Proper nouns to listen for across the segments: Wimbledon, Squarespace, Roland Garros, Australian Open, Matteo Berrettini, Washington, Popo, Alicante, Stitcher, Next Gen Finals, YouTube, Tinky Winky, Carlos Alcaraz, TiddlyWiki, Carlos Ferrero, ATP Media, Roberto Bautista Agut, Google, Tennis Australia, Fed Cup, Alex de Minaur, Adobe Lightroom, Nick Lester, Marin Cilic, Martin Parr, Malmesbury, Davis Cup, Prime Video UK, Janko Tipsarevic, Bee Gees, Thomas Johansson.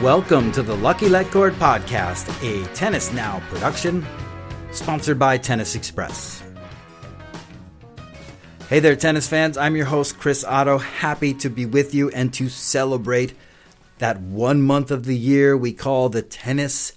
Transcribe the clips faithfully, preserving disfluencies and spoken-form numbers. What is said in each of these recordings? Welcome to the Lucky Letcord Podcast, a Tennis Now production, sponsored by Tennis Express. Hey there, tennis fans. I'm your host, Chris Otto. Happy to be with you and to celebrate that one month of the year we call the tennis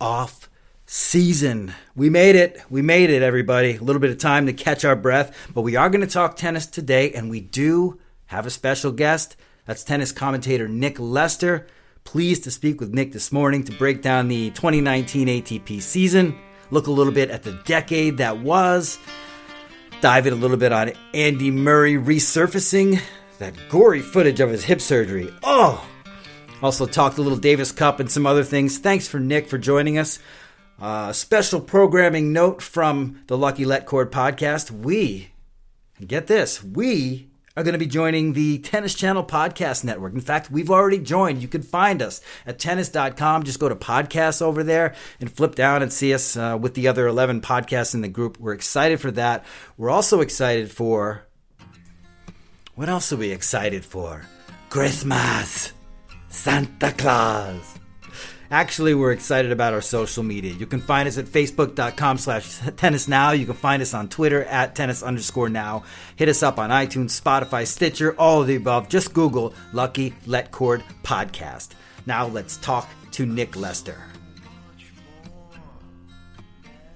off season. We made it. We made it, everybody. A little bit of time to catch our breath, but we are going to talk tennis today, and we do have a special guest. That's tennis commentator Nick Lester. Pleased to speak with Nick this morning to break down the twenty nineteen A T P season, look a little bit at the decade that was, dive in a little bit on Andy Murray resurfacing, that gory footage of his hip surgery. Oh! Also talked a little Davis Cup and some other things. Thanks for Nick for joining us. Uh, special programming note from the Lucky Letcord Podcast. We, get this, we... are going to be joining the Tennis Channel Podcast Network. In fact, we've already joined. You can find us at tennis dot com. Just go to podcasts over there and flip down and see us uh, with the other eleven podcasts in the group. We're excited for that. We're also excited for... What else are we excited for? Christmas! Santa Claus! Actually, we're excited about our social media. You can find us at facebook dot com slash tennis now. You can find us on Twitter at tennis underscore now. Hit us up on iTunes, Spotify, Stitcher, all of the above. Just Google Lucky Letcord Podcast. Now let's talk to Nick Lester.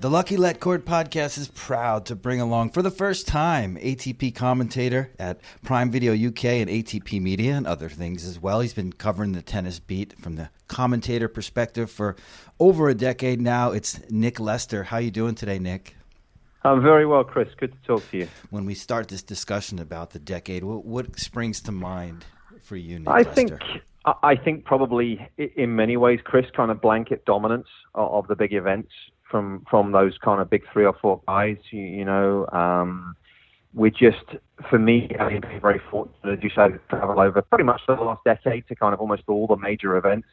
The Lucky Letcord Podcast is proud to bring along, for the first time, A T P commentator at Prime Video U K and A T P Media and other things as well. He's been covering the tennis beat from the commentator perspective for over a decade now. It's Nick Lester. How you doing today, Nick? I'm very well, Chris. Good to talk to you. When we start this discussion about the decade, what, what springs to mind for you, Nick I Lester? Think, I think probably in many ways, Chris, kind of blanket dominance of the big events. From from those kind of big three or four guys, you, you know, um, we're just, for me, I've been very fortunate, as you say, to travel over pretty much for the last decade to kind of almost all the major events.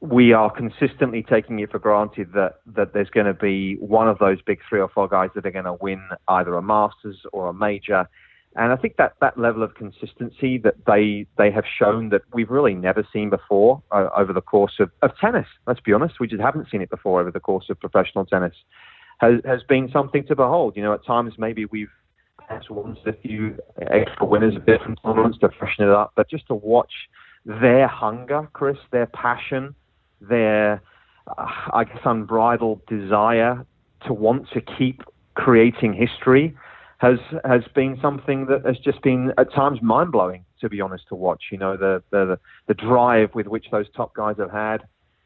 We are consistently taking it for granted that, that there's going to be one of those big three or four guys that are going to win either a Masters or a major. And I think that, that level of consistency that they they have shown that we've really never seen before uh, over the course of, of tennis, let's be honest, we just haven't seen it before over the course of professional tennis, has, has been something to behold. You know, at times maybe we've had a few extra winners a bit from tournaments to freshen it up, but just to watch their hunger, Chris, their passion, their, uh, I guess, unbridled desire to want to keep creating history has has been something that has just been at times mind-blowing, to be honest, to watch. You know, the the, the drive with which those top guys have had,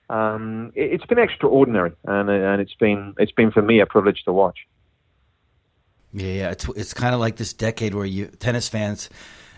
um, it, it's been extraordinary, and and it's been it's been for me a privilege to watch. Yeah, yeah. it's it's kind of like this decade where you tennis fans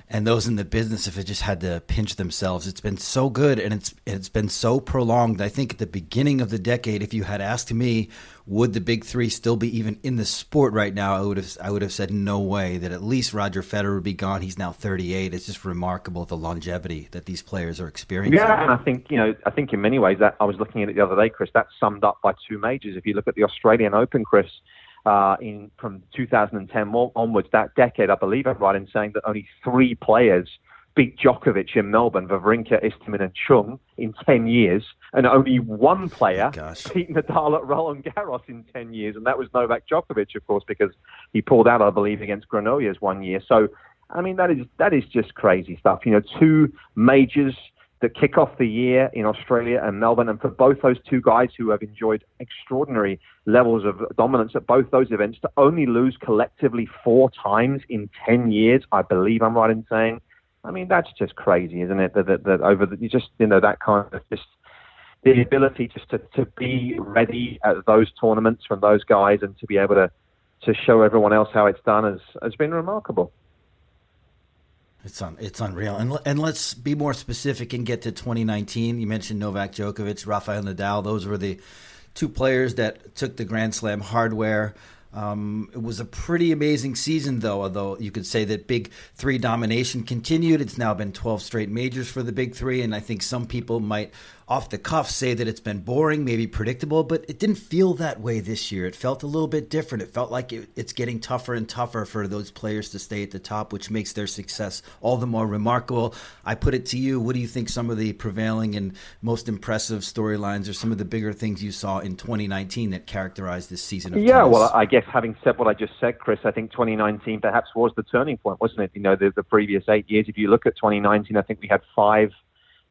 and those in the business, if it just had to pinch themselves, it's been so good and it's it's been so prolonged. I think at the beginning of the decade, if you had asked me, would the big three still be even in the sport right now, I would have I would have said no way, that at least Roger Federer would be gone. He's now thirty-eight. It's just remarkable the longevity that these players are experiencing. Yeah, and I think, you know, I think in many ways, that I was looking at it the other day, Chris, that's summed up by two majors. If you look at the Australian Open, Chris, Uh, in from two thousand ten onwards, that decade, I believe I'm right in saying that only three players beat Djokovic in Melbourne, Vavrinka, Istomin and Chung, in ten years. And only one player oh, beat Nadal at Roland Garros in ten years. And that was Novak Djokovic, of course, because he pulled out, I believe, against Granollers one year. So, I mean, that is that is just crazy stuff. You know, two majors that kick off the year in Australia and Melbourne. And for both those two guys who have enjoyed extraordinary levels of dominance at both those events, to only lose collectively four times in ten years, I believe I'm right in saying. I mean, that's just crazy, isn't it? That, that, that over the, you just, you know, that kind of just the ability just to, to be ready at those tournaments from those guys and to be able to, to show everyone else how it's done has, has been remarkable. It's un, it's unreal. And and let's be more specific and get to twenty nineteen. You mentioned Novak Djokovic, Rafael Nadal. Those were the two players that took the Grand Slam hardware. Um, it was a pretty amazing season, though, although you could say that Big Three domination continued. It's now been twelve straight majors for the Big Three, and I think some people might off the cuff say that it's been boring, maybe predictable, but it didn't feel that way this year. It felt a little bit different. It felt like it, it's getting tougher and tougher for those players to stay at the top, which makes their success all the more remarkable. I put it to you, what do you think some of the prevailing and most impressive storylines or some of the bigger things you saw in twenty nineteen that characterized this season of yeah, tennis? Well, I guess having said what I just said, Chris, I think twenty nineteen perhaps was the turning point, wasn't it? You know, the, the previous eight years, if you look at twenty nineteen, I think we had five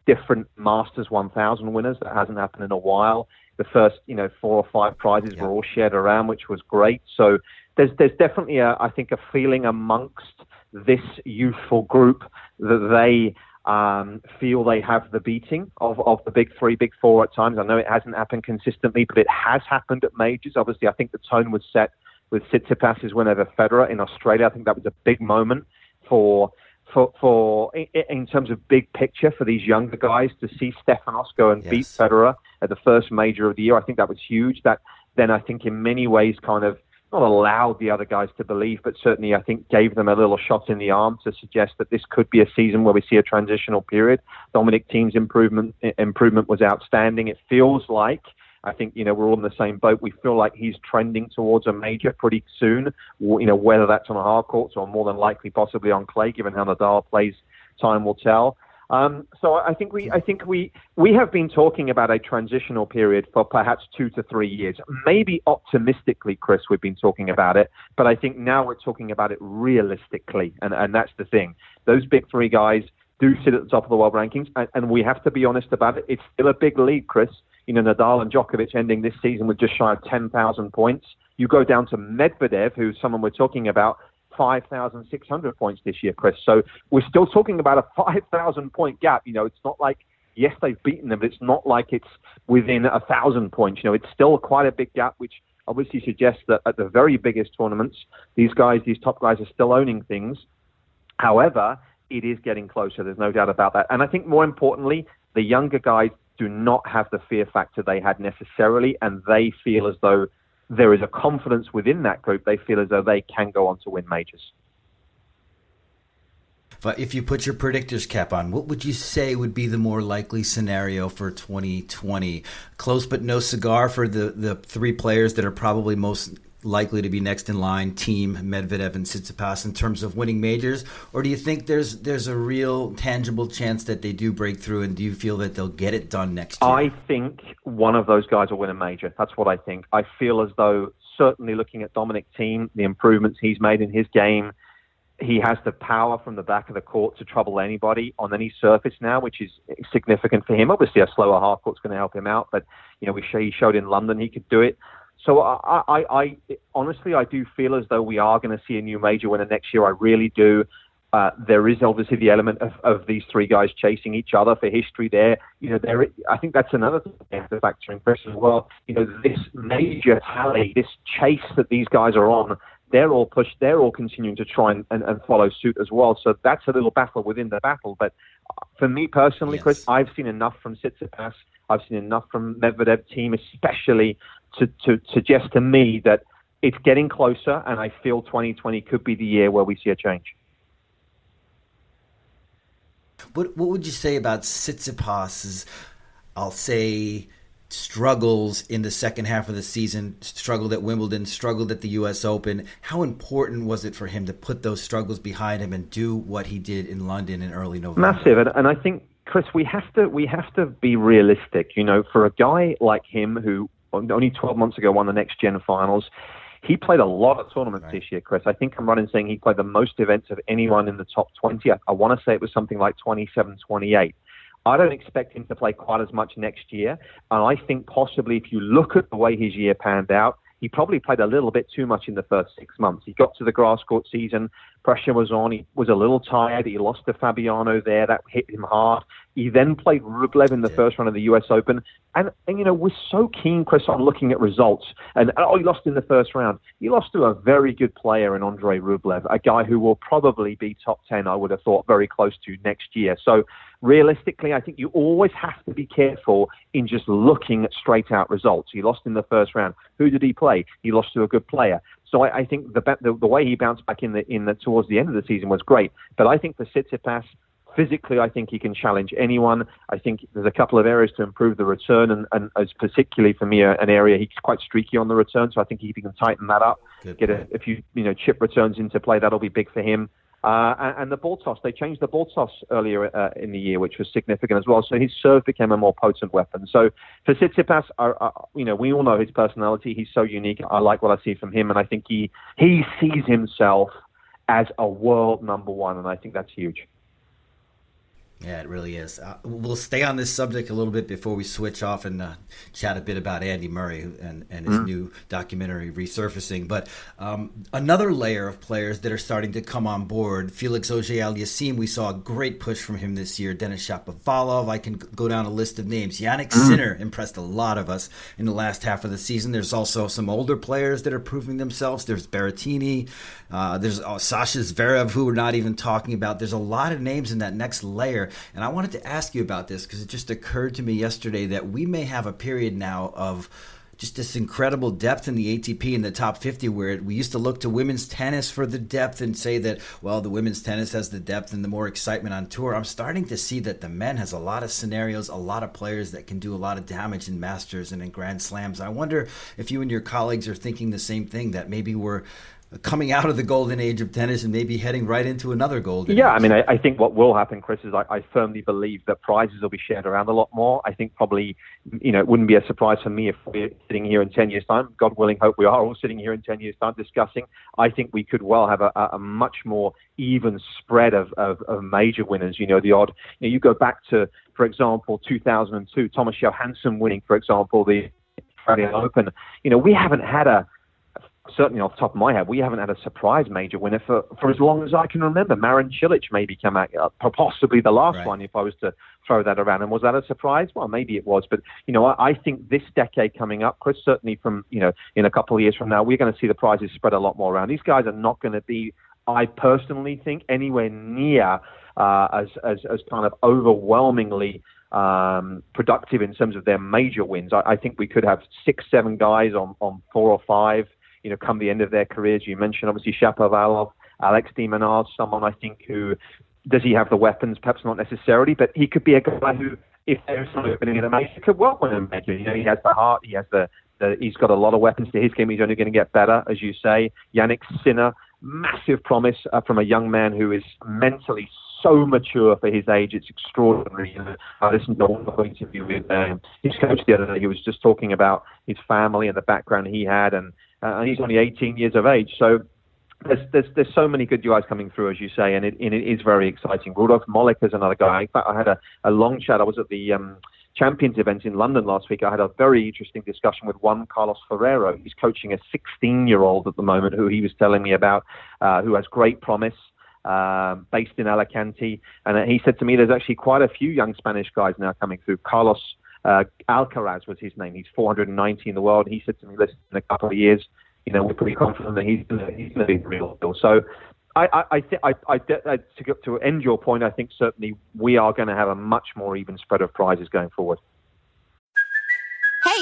different Masters one thousand winners. That hasn't happened in a while. The first, you know, four or five prizes yeah. were all shared around, which was great. So there's there's definitely, a, I think, a feeling amongst this youthful group that they um, feel they have the beating of, of the big three, big four at times. I know it hasn't happened consistently, but it has happened at majors. Obviously, I think the tone was set with Tsitsipas's win over Federer in Australia. I think that was a big moment for... For, for in terms of big picture for these younger guys to see Stefanos go and yes. beat Federer at the first major of the year, I think that was huge. That then I think in many ways kind of not allowed the other guys to believe, but certainly I think gave them a little shot in the arm to suggest that this could be a season where we see a transitional period. Dominic Thiem's improvement improvement was outstanding. It feels like, I think, you know, we're all in the same boat. We feel like he's trending towards a major pretty soon, you know, whether that's on a hard court or more than likely possibly on clay, given how Nadal plays, time will tell. Um, so I think we I think we, we have been talking about a transitional period for perhaps two to three years. Maybe optimistically, Chris, we've been talking about it, but I think now we're talking about it realistically, and, and that's the thing. Those big three guys do sit at the top of the world rankings, and, and we have to be honest about it. It's still a big lead, Chris. You know, Nadal and Djokovic ending this season with just shy of ten thousand points. You go down to Medvedev, who's someone we're talking about, five thousand six hundred points this year, Chris. So we're still talking about a five thousand point gap. You know, it's not like, yes, they've beaten them, but it's not like it's within one thousand points. You know, it's still quite a big gap, which obviously suggests that at the very biggest tournaments, these guys, these top guys are still owning things. However, it is getting closer. There's no doubt about that. And I think more importantly, the younger guys do not have the fear factor they had necessarily, and they feel as though there is a confidence within that group. They feel as though they can go on to win majors. But if you put your predictor's cap on, what would you say would be the more likely scenario for twenty twenty? Close but no cigar for the, the three players that are probably most likely to be next in line, Team, Medvedev, and Tsitsipas, in terms of winning majors? Or do you think there's there's a real tangible chance that they do break through, and do you feel that they'll get it done next year? I think one of those guys will win a major. That's what I think. I feel as though, certainly looking at Dominic Thiem, the improvements he's made in his game, he has the power from the back of the court to trouble anybody on any surface now, which is significant for him. Obviously, a slower hard court's going to help him out, but you know, we show, he showed in London he could do it. So I, I, I honestly, I do feel as though we are going to see a new major winner next year. I really do. Uh, there is obviously the element of, of these three guys chasing each other for history there. You know, there. I think that's another thing to factor in, Chris, as well. You know, this major tally, this chase that these guys are on, they're all pushed. They're all continuing to try and, and, and follow suit as well. So that's a little battle within the battle. But for me personally, yes. Chris, I've seen enough from Tsitsipas. I've seen enough from Medvedev team, especially to, to suggest to me that it's getting closer, and I feel twenty twenty could be the year where we see a change. What What would you say about Tsitsipas's, I'll say, struggles in the second half of the season, struggled at Wimbledon, struggled at the U S Open. How important was it for him to put those struggles behind him and do what he did in London in early November? Massive, and, and I think, Chris, we have to we have to be realistic. You know, for a guy like him who only twelve months ago won the Next Gen Finals, he played a lot of tournaments right. this year, Chris. I think I'm right in saying he played the most events of anyone in the top twenty. I, I want to say it was something like twenty-seven, twenty-eight. I don't expect him to play quite as much next year. And I think possibly if you look at the way his year panned out, he probably played a little bit too much in the first six months. He got to the grass court season, pressure was on, he was a little tired, he lost to Fabiano there, that hit him hard. He then played Rublev in the yeah. first round of the U S Open. And, and you know, we're so keen, Chris, on looking at results. And, oh, he lost in the first round. He lost to a very good player in Andre Rublev, a guy who will probably be top ten, I would have thought, very close to next year. So realistically, I think you always have to be careful in just looking at straight-out results. He lost in the first round. Who did he play? He lost to a good player. So I, I think the, the the way he bounced back in the in the, towards the end of the season was great. But I think for Tsitsipas, physically, I think he can challenge anyone. I think there's a couple of areas to improve the return, and, and as particularly for me, an area he's quite streaky on the return. So I think he can tighten that up, good get a, a few you know chip returns into play. That'll be big for him. Uh, and, and the ball toss, they changed the ball toss earlier uh, in the year, which was significant as well. So his serve became a more potent weapon. So for Tsitsipas, are, are, you know, we all know his personality. He's so unique. I like what I see from him, and I think he he sees himself as a world number one, and I think that's huge. Yeah, it really is. Uh, we'll stay on this subject a little bit before we switch off and uh, chat a bit about Andy Murray and, and his mm-hmm. new documentary, Resurfacing. But um, another layer of players that are starting to come on board, Felix Auger-Aliassime, we saw a great push from him this year. Denis Shapovalov, I can go down a list of names. Yannick mm-hmm. Sinner impressed a lot of us in the last half of the season. There's also some older players that are proving themselves. There's Berrettini. Uh, there's uh, Sasha Zverev, who we're not even talking about. There's a lot of names in that next layer. And I wanted to ask you about this because it just occurred to me yesterday that we may have a period now of just this incredible depth in the A T P in the top fifty, where we used to look to women's tennis for the depth and say that, well, the women's tennis has the depth and the more excitement on tour. I'm starting to see that the men has a lot of scenarios, a lot of players that can do a lot of damage in Masters and in Grand Slams. I wonder if you and your colleagues are thinking the same thing, that maybe we're coming out of the golden age of tennis and maybe heading right into another golden yeah, age. Yeah, I mean, I, I think what will happen, Chris, is I, I firmly believe that prizes will be shared around a lot more. I think probably, you know, it wouldn't be a surprise for me if we're sitting here in ten years' time. God willing, hope we are all sitting here in ten years' time discussing. I think we could well have a, a much more even spread of, of, of major winners. You know, the odd, you know, you go back to, for example, two thousand two, Thomas Johansson winning, for example, the Australian Open. You know, we haven't had a, certainly off the top of my head, we haven't had a surprise major winner for, for as long as I can remember. Marin Cilic maybe came out, possibly the last right. one, if I was to throw that around. And was that a surprise? Well, maybe it was. But, you know, I, I think this decade coming up, Chris, certainly from, you know, in a couple of years from now, we're going to see the prizes spread a lot more around. These guys are not going to be, I personally think, anywhere near uh, as, as, as kind of overwhelmingly Um, productive in terms of their major wins. I, I think we could have six, seven guys on, on four or five, you know, come the end of their careers. You mentioned obviously Shapovalov, Alex de Minaur, someone I think who, does he have the weapons? Perhaps not necessarily, but he could be a guy who, if there's something happening in a major, could well win a major. You know, he has the heart, he has the, the he's got a lot of weapons to his game. He's only going to get better, as you say. Yannick Sinner, massive promise uh, from a young man who is mentally so mature for his age. It's extraordinary. I listened to a wonderful interview with um, his coach the other day. He was just talking about his family and the background he had, and uh, he's only eighteen years of age. So there's, there's there's so many good guys coming through, as you say, and it, and it is very exciting. Rudolf Mollick is another guy. In fact, I had a, a long chat. I was at the um, Champions event in London last week. I had a very interesting discussion with Juan Carlos Ferrero. He's coaching a sixteen-year-old at the moment, who he was telling me about, uh, who has great promise. Um, based in Alicante, and he said to me, there's actually quite a few young Spanish guys now coming through. Carlos uh, Alcaraz was his name. He's four hundred ninety in the world. He said to me, listen, in a couple of years, you know, we're pretty confident that he's going to be the real deal. So I, I, I, th- I, I, I to, to end your point, I think certainly we are going to have a much more even spread of prizes going forward. Hey,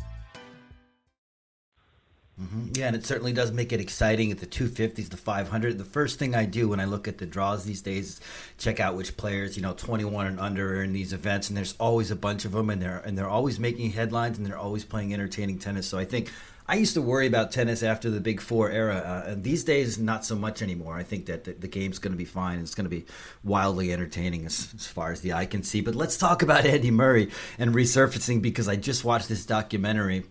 Mm-hmm. Yeah, and it certainly does make it exciting at the two fifties, the five hundred. The first thing I do when I look at the draws these days is check out which players, you know, twenty-one and under are in these events, and there's always a bunch of them, and they're and they're always making headlines, and they're always playing entertaining tennis. So I think I used to worry about tennis after the Big Four era. Uh, and these days, not so much anymore. I think that the, the game's going to be fine. It's going to be wildly entertaining as, as far as the eye can see. But let's talk about Andy Murray and resurfacing, because I just watched this documentary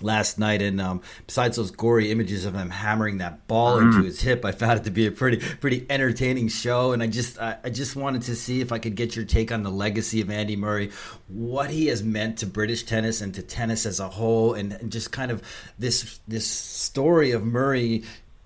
last night, and um, besides those gory images of him hammering that ball into his hip, I found it to be a pretty, pretty entertaining show. And I just, I, I just wanted to see if I could get your take on the legacy of Andy Murray, what he has meant to British tennis and to tennis as a whole, and, and just kind of this, this story of Murray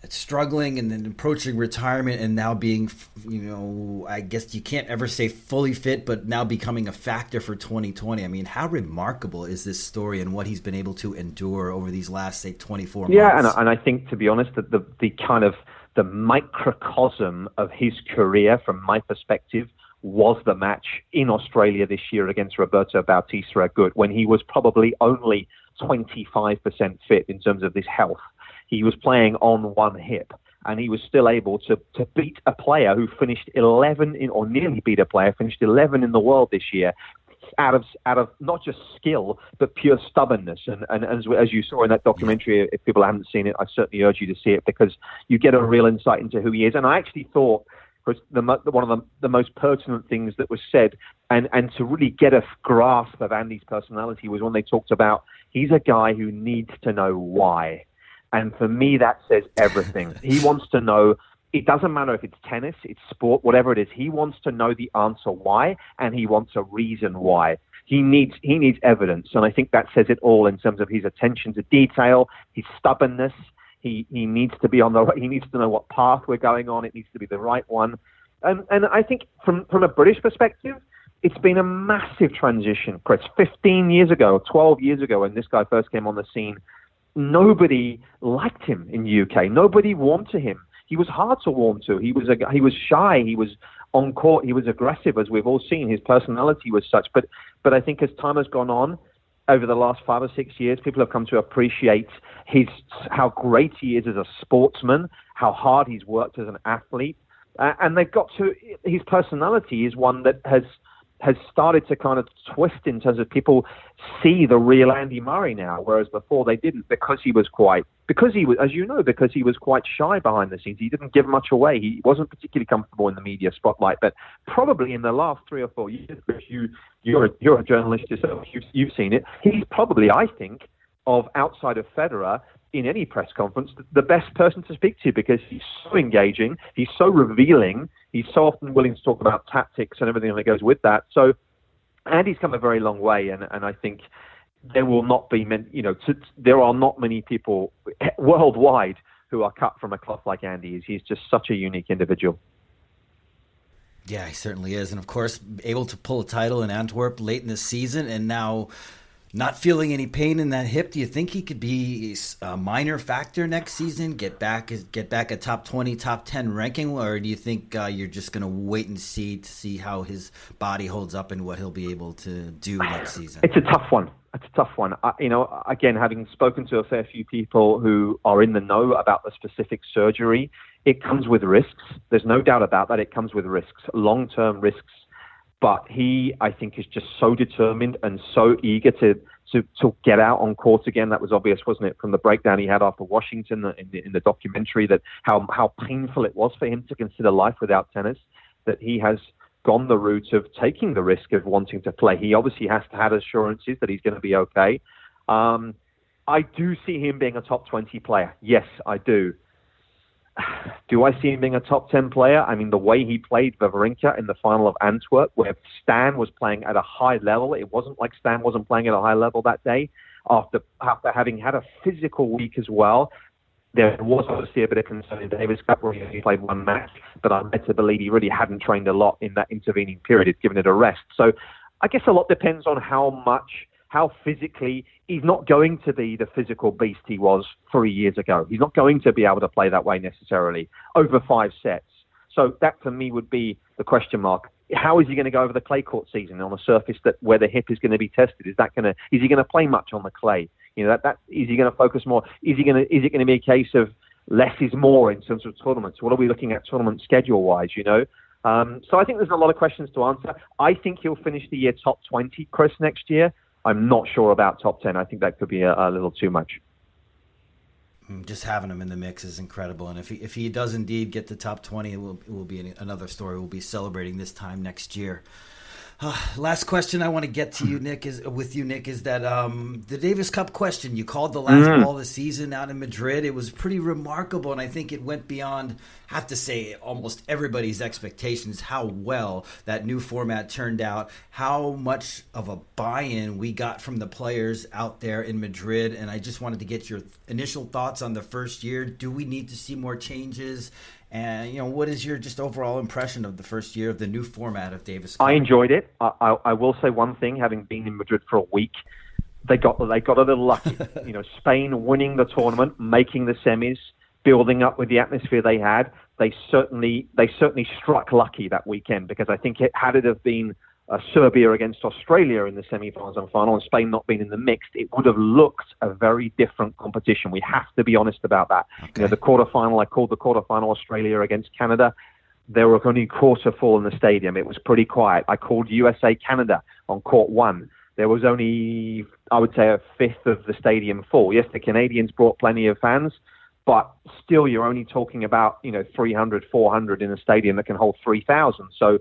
struggling and then approaching retirement and now being, you know, I guess you can't ever say fully fit, but now becoming a factor for twenty twenty. I mean, how remarkable is this story and what he's been able to endure over these last, say, twenty-four months? Yeah, and, and I think, to be honest, that the, the kind of the microcosm of his career, from my perspective, was the match in Australia this year against Roberto Bautista Agut, when he was probably only twenty-five percent fit in terms of his health. He was playing on one hip, and he was still able to, to beat a player who finished eleven in, or nearly beat a player, finished eleven in the world this year, out of out of not just skill but pure stubbornness. And, and as as you saw in that documentary, if people haven't seen it, I certainly urge you to see it, because you get a real insight into who he is. And I actually thought was the, one of the, the most pertinent things that was said, and, and to really get a grasp of Andy's personality, was when they talked about he's a guy who needs to know why. And for me, that says everything. He wants to know. It doesn't matter if it's tennis, it's sport, whatever it is. He wants to know the answer why, and he wants a reason why. He needs he needs evidence, and I think that says it all in terms of his attention to detail, his stubbornness. He he needs to be on the he needs to know what path we're going on. It needs to be the right one. And and I think from from a British perspective, it's been a massive transition, Chris. Fifteen years ago, twelve years ago, when this guy first came on the scene, nobody liked him in the U K. Nobody warmed to him. He was hard to warm to. He was a, he was shy. He was on court. He was aggressive, as we've all seen. His personality was such. But but I think as time has gone on, over the last five or six years, people have come to appreciate his how great he is as a sportsman, how hard he's worked as an athlete, uh, and they've got to. His personality is one that has. has started to kind of twist in terms of people see the real Andy Murray now, whereas before they didn't, because he was quite, because he was, as you know, because he was quite shy behind the scenes. He didn't give much away. He wasn't particularly comfortable in the media spotlight. But probably in the last three or four years, which you, you're, you're a journalist yourself, you've, you've seen it, he's probably, I think, of outside of Federer, in any press conference, the best person to speak to, because he's so engaging, he's so revealing, he's so often willing to talk about tactics and everything that goes with that. So Andy's come a very long way, and, and I think there will not be, you know, t- there are not many people worldwide who are cut from a cloth like Andy is. He's just such a unique individual. Yeah, he certainly is, and of course, able to pull a title in Antwerp late in the season, and now not feeling any pain in that hip. Do you think he could be a minor factor next season, get back get back a top twenty, top ten ranking, or do you think uh, you're just going to wait and see to see how his body holds up and what he'll be able to do next season? It's a tough one. It's a tough one. I, you know, again, having spoken to a fair few people who are in the know about the specific surgery, it comes with risks. There's no doubt about that. It comes with risks, long-term risks. But he, I think, is just so determined and so eager to, to to get out on court again. That was obvious, wasn't it, from the breakdown he had after Washington in the, in the documentary, that how, how painful it was for him to consider life without tennis, that he has gone the route of taking the risk of wanting to play. He obviously has to have assurances that he's going to be okay. Um, I do see him being a top twenty player. Yes, I do. Do I see him being a top ten player? I mean, the way he played Vavrinka in the final of Antwerp, where Stan was playing at a high level. It wasn't like Stan wasn't playing at a high level that day after, after having had a physical week as well. There was obviously a bit of concern in Davis Cup where he only played one match, but I'm led to believe he really hadn't trained a lot in that intervening period. He'd given it a rest. So I guess a lot depends on how much, how physically, he's not going to be the physical beast he was three years ago. He's not going to be able to play that way necessarily over five sets. So that for me would be the question mark. How is he going to go over the clay court season on a surface that where the hip is going to be tested? Is that going to, is he going to play much on the clay? You know, that, that is he going to focus more? Is he going to, is it going to be a case of less is more in terms of tournaments? What are we looking at tournament schedule wise, you know? Um, so I think there's a lot of questions to answer. I think he'll finish the year top twenty, Chris, next year. I'm not sure about top ten. I think that could be a, a little too much. Just having him in the mix is incredible, and if he if he does indeed get to top twenty, it will it will be an, another story. We'll be celebrating this time next year. Uh, last question I want to get to you, Nick, is with you, Nick, is that um, the Davis Cup question. You called the last mm. ball of the season out in Madrid. It was pretty remarkable, and I think it went beyond, I have to say, almost everybody's expectations, how well that new format turned out, how much of a buy-in we got from the players out there in Madrid. And I just wanted to get your th- initial thoughts on the first year. Do we need to see more changes? And, you know, what is your just overall impression of the first year of the new format of Davis Cup? I enjoyed it. I, I, I will say one thing, having been in Madrid for a week, they got they got a little lucky. You know, Spain winning the tournament, making the semis, building up with the atmosphere they had. They certainly they certainly struck lucky that weekend, because I think it, had it have been uh, Serbia against Australia in the semifinals and final, and Spain not being in the mixed, it would have looked a very different competition. We have to be honest about that. Okay. You know, the quarterfinal, I called the quarterfinal Australia against Canada. There were only quarter full in the stadium. It was pretty quiet. I called U S A Canada on court one. There was only, I would say, a fifth of the stadium full. Yes, the Canadians brought plenty of fans, but still you're only talking about, you know, three hundred, four hundred in a stadium that can hold three thousand. So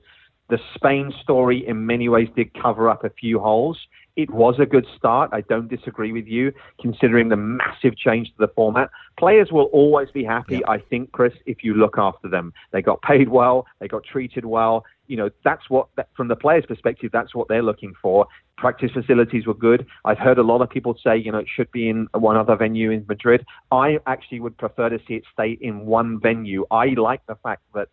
the Spain story in many ways did cover up a few holes. It was a good start. I don't disagree with you, considering the massive change to the format. Players will always be happy, yeah. I think, Chris, if you look after them. They got paid well. They got treated well. You know, that's what, from the players' perspective, that's what they're looking for. Practice facilities were good. I've heard a lot of people say, you know, it should be in one other venue in Madrid. I actually would prefer to see it stay in one venue. I like the fact that,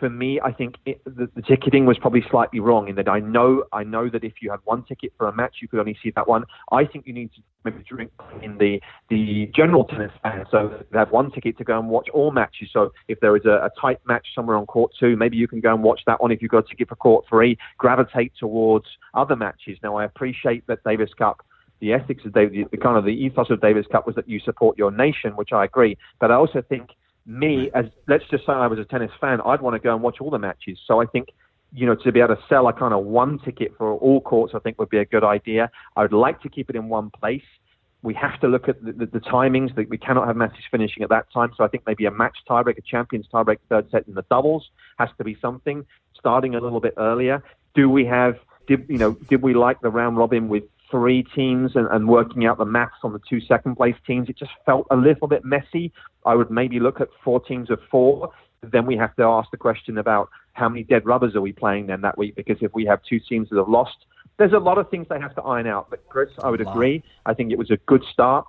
for me, I think it, the, the ticketing was probably slightly wrong in that I know I know that if you had one ticket for a match, you could only see that one. I think you need to maybe drink in the, the general tennis fan, so they have one ticket to go and watch all matches. So if there is a, a tight match somewhere on court two, maybe you can go and watch that one. If you've got a ticket for court three, gravitate towards other matches. Now, I appreciate that Davis Cup, the ethics of Davis, the kind of the ethos of Davis Cup was that you support your nation, which I agree. But I also think, me, as let's just say I was a tennis fan, I'd want to go and watch all the matches. So I think, you know, to be able to sell a kind of one ticket for all courts, I think would be a good idea. I would like to keep it in one place. We have to look at the, the, the timings. That we cannot have matches finishing at that time. So I think maybe a match tiebreak, a champions tiebreak, third set in the doubles has to be something. Starting a little bit earlier. Do we have? Did you know? Did we like the round robin with three teams and, and working out the maths on the two second place teams? It just felt a little bit messy. I would maybe look at four teams of four. Then we have to ask the question about how many dead rubbers are we playing then that week? Because if we have two teams that have lost, there's a lot of things they have to iron out. But Chris, I would agree. I think it was a good start.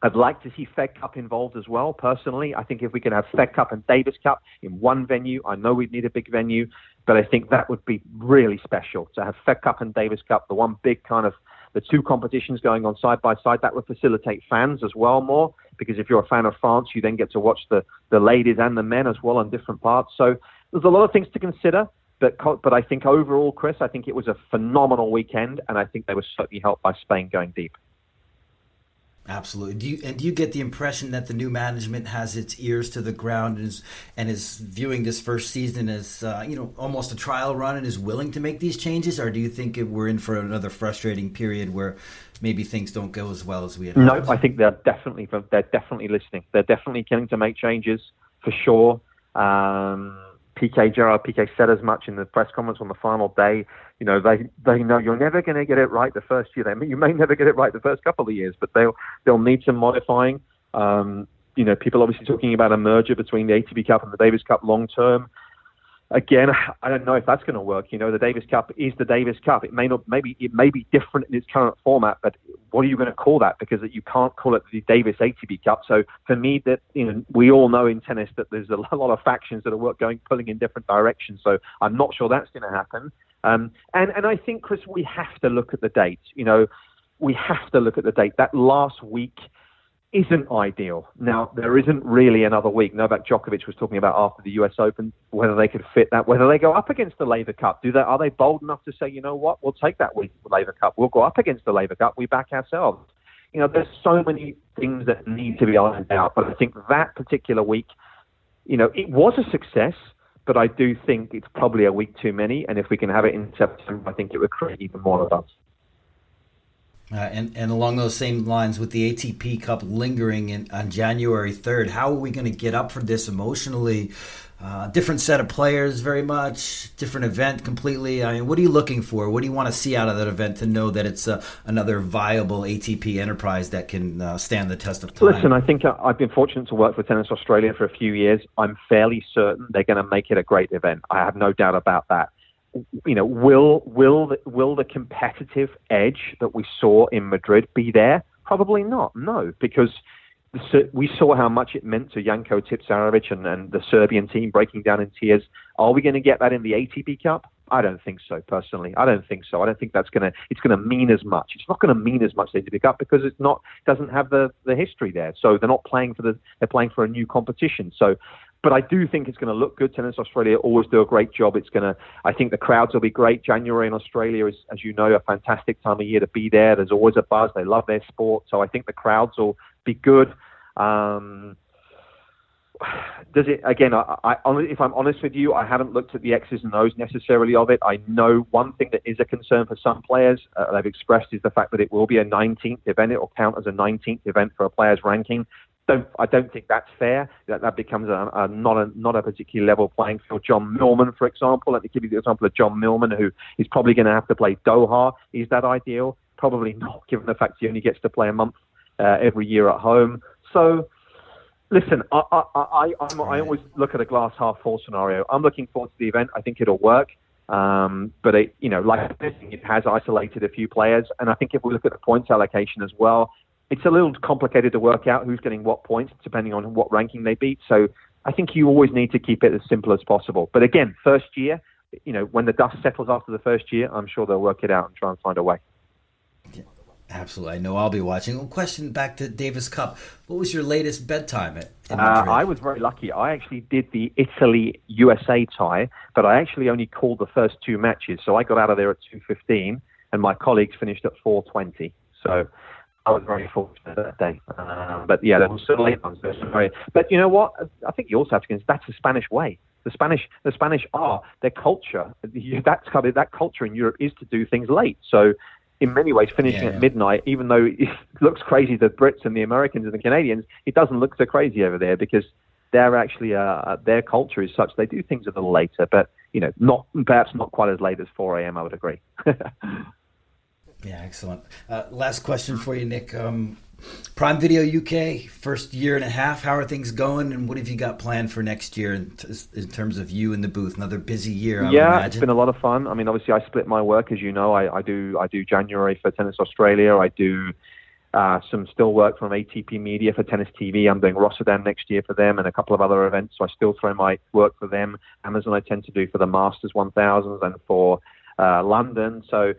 I'd like to see Fed Cup involved as well, personally. I think if we could have Fed Cup and Davis Cup in one venue, I know we'd need a big venue, but I think that would be really special to have Fed Cup and Davis Cup, the one big kind of the two competitions going on side by side. That would facilitate fans as well more, because if you're a fan of France, you then get to watch the, the ladies and the men as well on different parts. So there's a lot of things to consider, but but I think overall, Chris, I think it was a phenomenal weekend, and I think they were certainly helped by Spain going deep. Absolutely. Do you, and do you get the impression that the new management has its ears to the ground and is, and is viewing this first season as uh, you know, almost a trial run and is willing to make these changes? Or do you think we're in for another frustrating period where maybe things don't go as well as we had hoped? No, I think they're definitely they're definitely listening. They're definitely keen to make changes for sure. Um, P K Gerard, P K said as much in the press conference on the final day. You know, they, they know you're never going to get it right the first year. They may, you may never get it right the first couple of years, but they'll they'll need some modifying. Um, you know, people obviously talking about a merger between the A T P Cup and the Davis Cup long term. again, I don't know if that's going to work. You know, the Davis Cup is the Davis Cup. It may not, maybe it may be different in its current format, but what are you going to call that? Because you can't call it the Davis A T P Cup. So for me, that, you know, we all know in tennis that there's a lot of factions that are going, pulling in different directions. So I'm not sure that's going to happen. Um, and, and I think, Chris, we have to look at the dates. You know, we have to look at the date. That last week isn't ideal. Now, there isn't really another week. Novak Djokovic was talking about after the U S Open, whether they could fit that, whether they go up against the Laver Cup. Do they, are they bold enough to say, you know what, we'll take that week, Laver Cup. We'll go up against the Laver Cup. We back ourselves. You know, there's so many things that need to be ironed out. But I think that particular week, you know, it was a success, but I do think it's probably a week too many. And if we can have it in September, I think it would create even more of us. Uh, and, and along those same lines, with the A T P Cup lingering in, on January third, how are we going to get up for this emotionally? Uh, different set of players very much, different event completely. I mean, what are you looking for? What do you want to see out of that event to know that it's uh, another viable A T P enterprise that can uh, stand the test of time? Listen, I think I've been fortunate to work for Tennis Australia for a few years. I'm fairly certain they're going to make it a great event. I have no doubt about that. You know, will will the, will the competitive edge that we saw in Madrid be there? Probably not. No, because we saw how much it meant to Janko Tipsarevic and, and the Serbian team breaking down in tears. Are we going to get that in the A T P Cup? I don't think so. Personally, I don't think so. I don't think that's going to. It's going to mean as much. It's not going to mean as much the A T P Cup because it's not doesn't have the the history there. So they're not playing for the. They're playing for a new competition. So. But I do think it's going to look good. Tennis Australia always do a great job. It's going to, I think the crowds will be great. January in Australia is, as you know, a fantastic time of year to be there. There's always a buzz. They love their sport. So I think the crowds will be good. Um, does it, again, I, I, if I'm honest with you, I haven't looked at the X's and O's necessarily of it. I know one thing that is a concern for some players, uh, they've expressed, is the fact that it will be a nineteenth event. It will count as a nineteenth event for a player's ranking. Don't, I don't think that's fair. That, that becomes a, a not a not a particular level playing field. John Millman, for example, let me give you the example of John Millman, who is probably going to have to play Doha. Is that ideal? Probably not, given the fact he only gets to play a month uh, every year at home. So, listen, I I, I, I'm, I always look at a glass half full scenario. I'm looking forward to the event. I think it'll work. Um, but it, you know, like this, it has isolated a few players, and I think if we look at the points allocation as well. It's a little complicated to work out who's getting what points depending on what ranking they beat. So I think you always need to keep it as simple as possible. But again, first year, you know, when the dust settles after the first year, I'm sure they'll work it out and try and find a way. Yeah, absolutely. I know I'll be watching. One question back to Davis Cup. What was your latest bedtime at Madrid? Uh, I was very lucky. I actually did the Italy U S A tie, but I actually only called the first two matches. So I got out of there at two fifteen and my colleagues finished at four twenty. So I was very fortunate that day. Um, but yeah, there was some late ones. But you know what? I think you also have to consider that's the Spanish way. The Spanish, the Spanish are their culture. That's kind of, that culture in Europe is to do things late. So in many ways, finishing yeah, yeah. at midnight, even though it looks crazy to the Brits and the Americans and the Canadians, it doesn't look so crazy over there because they're actually uh, their culture is such they do things a little later. But you know, not perhaps not quite as late as four a.m. I would agree. Yeah, excellent. Uh, last question for you, Nick. Um, Prime Video U K, first year and a half. How are things going, and what have you got planned for next year in, t- in terms of you in the booth? Another busy year, I yeah, would imagine. It's been a lot of fun. I mean, obviously, I split my work, as you know. I, I do I do January for Tennis Australia. I do uh, some still work from A T P Media for Tennis T V. I'm doing Rotterdam next year for them, and a couple of other events. So I still throw my work for them. Amazon, I tend to do for the Masters one thousand and for uh, London. So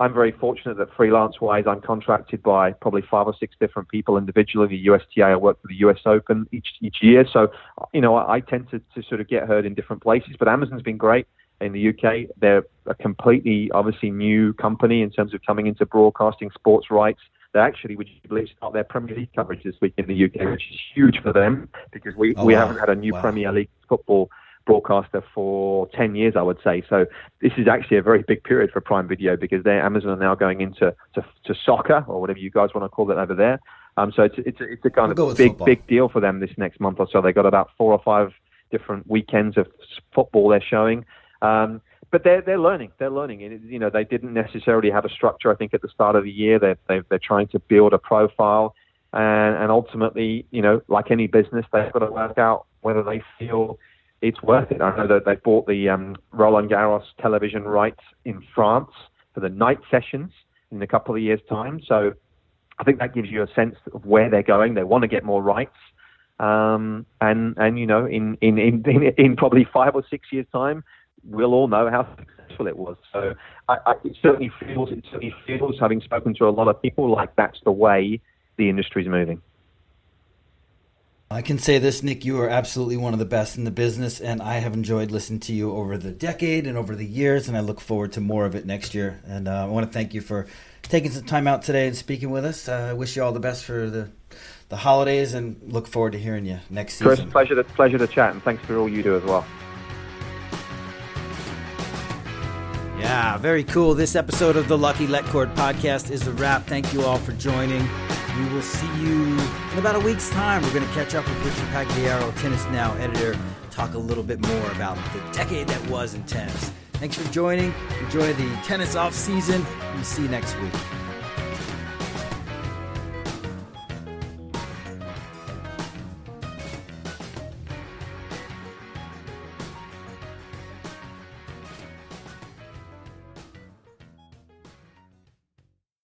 I'm very fortunate that freelance-wise, I'm contracted by probably five or six different people individually. The U S T A, I work for the U S Open each each year. So, you know, I, I tend to, to sort of get heard in different places. But Amazon's been great in the U K. They're a completely, obviously, new company in terms of coming into broadcasting sports rights. They actually, would you believe, start their Premier League coverage this week in the U K, which is huge for them because we, oh, we wow. haven't had a new wow. Premier League football broadcaster for ten years, I would say. So this is actually a very big period for Prime Video because they Amazon are now going into to, to soccer or whatever you guys want to call it over there. Um, so it's it's, it's a kind we'll of big football. big deal for them this next month or so. They got about four or five different weekends of football they're showing. Um, But they're they're learning. They're learning. And, you know, they didn't necessarily have a structure. I think at the start of the year they they they're trying to build a profile and, and ultimately, you know, like any business, they've got to work out whether they feel it's worth it. I know that they bought the um, Roland Garros television rights in France for the night sessions in a couple of years' time. So I think that gives you a sense of where they're going. They want to get more rights. Um, and, and you know, in, in, in, in probably five or six years' time, we'll all know how successful it was. So I, I, it certainly feels, it certainly feels, having spoken to a lot of people, like that's the way the industry's moving. I can say this, Nick, you are absolutely one of the best in the business, and I have enjoyed listening to you over the decade and over the years, and I look forward to more of it next year. And uh, I want to thank you for taking some time out today and speaking with us. Uh, I wish you all the best for the the holidays, and look forward to hearing you next season. Chris, pleasure to, pleasure to chat, and thanks for all you do as well. Yeah, very cool. This episode of the Lucky Letcord podcast is a wrap. Thank you all for joining. We will see you in about a week's time. We're going to catch up with Richard Pagliaro, Tennis Now editor, talk a little bit more about the decade that was in tennis. Thanks for joining. Enjoy the tennis off season. We'll see you next week.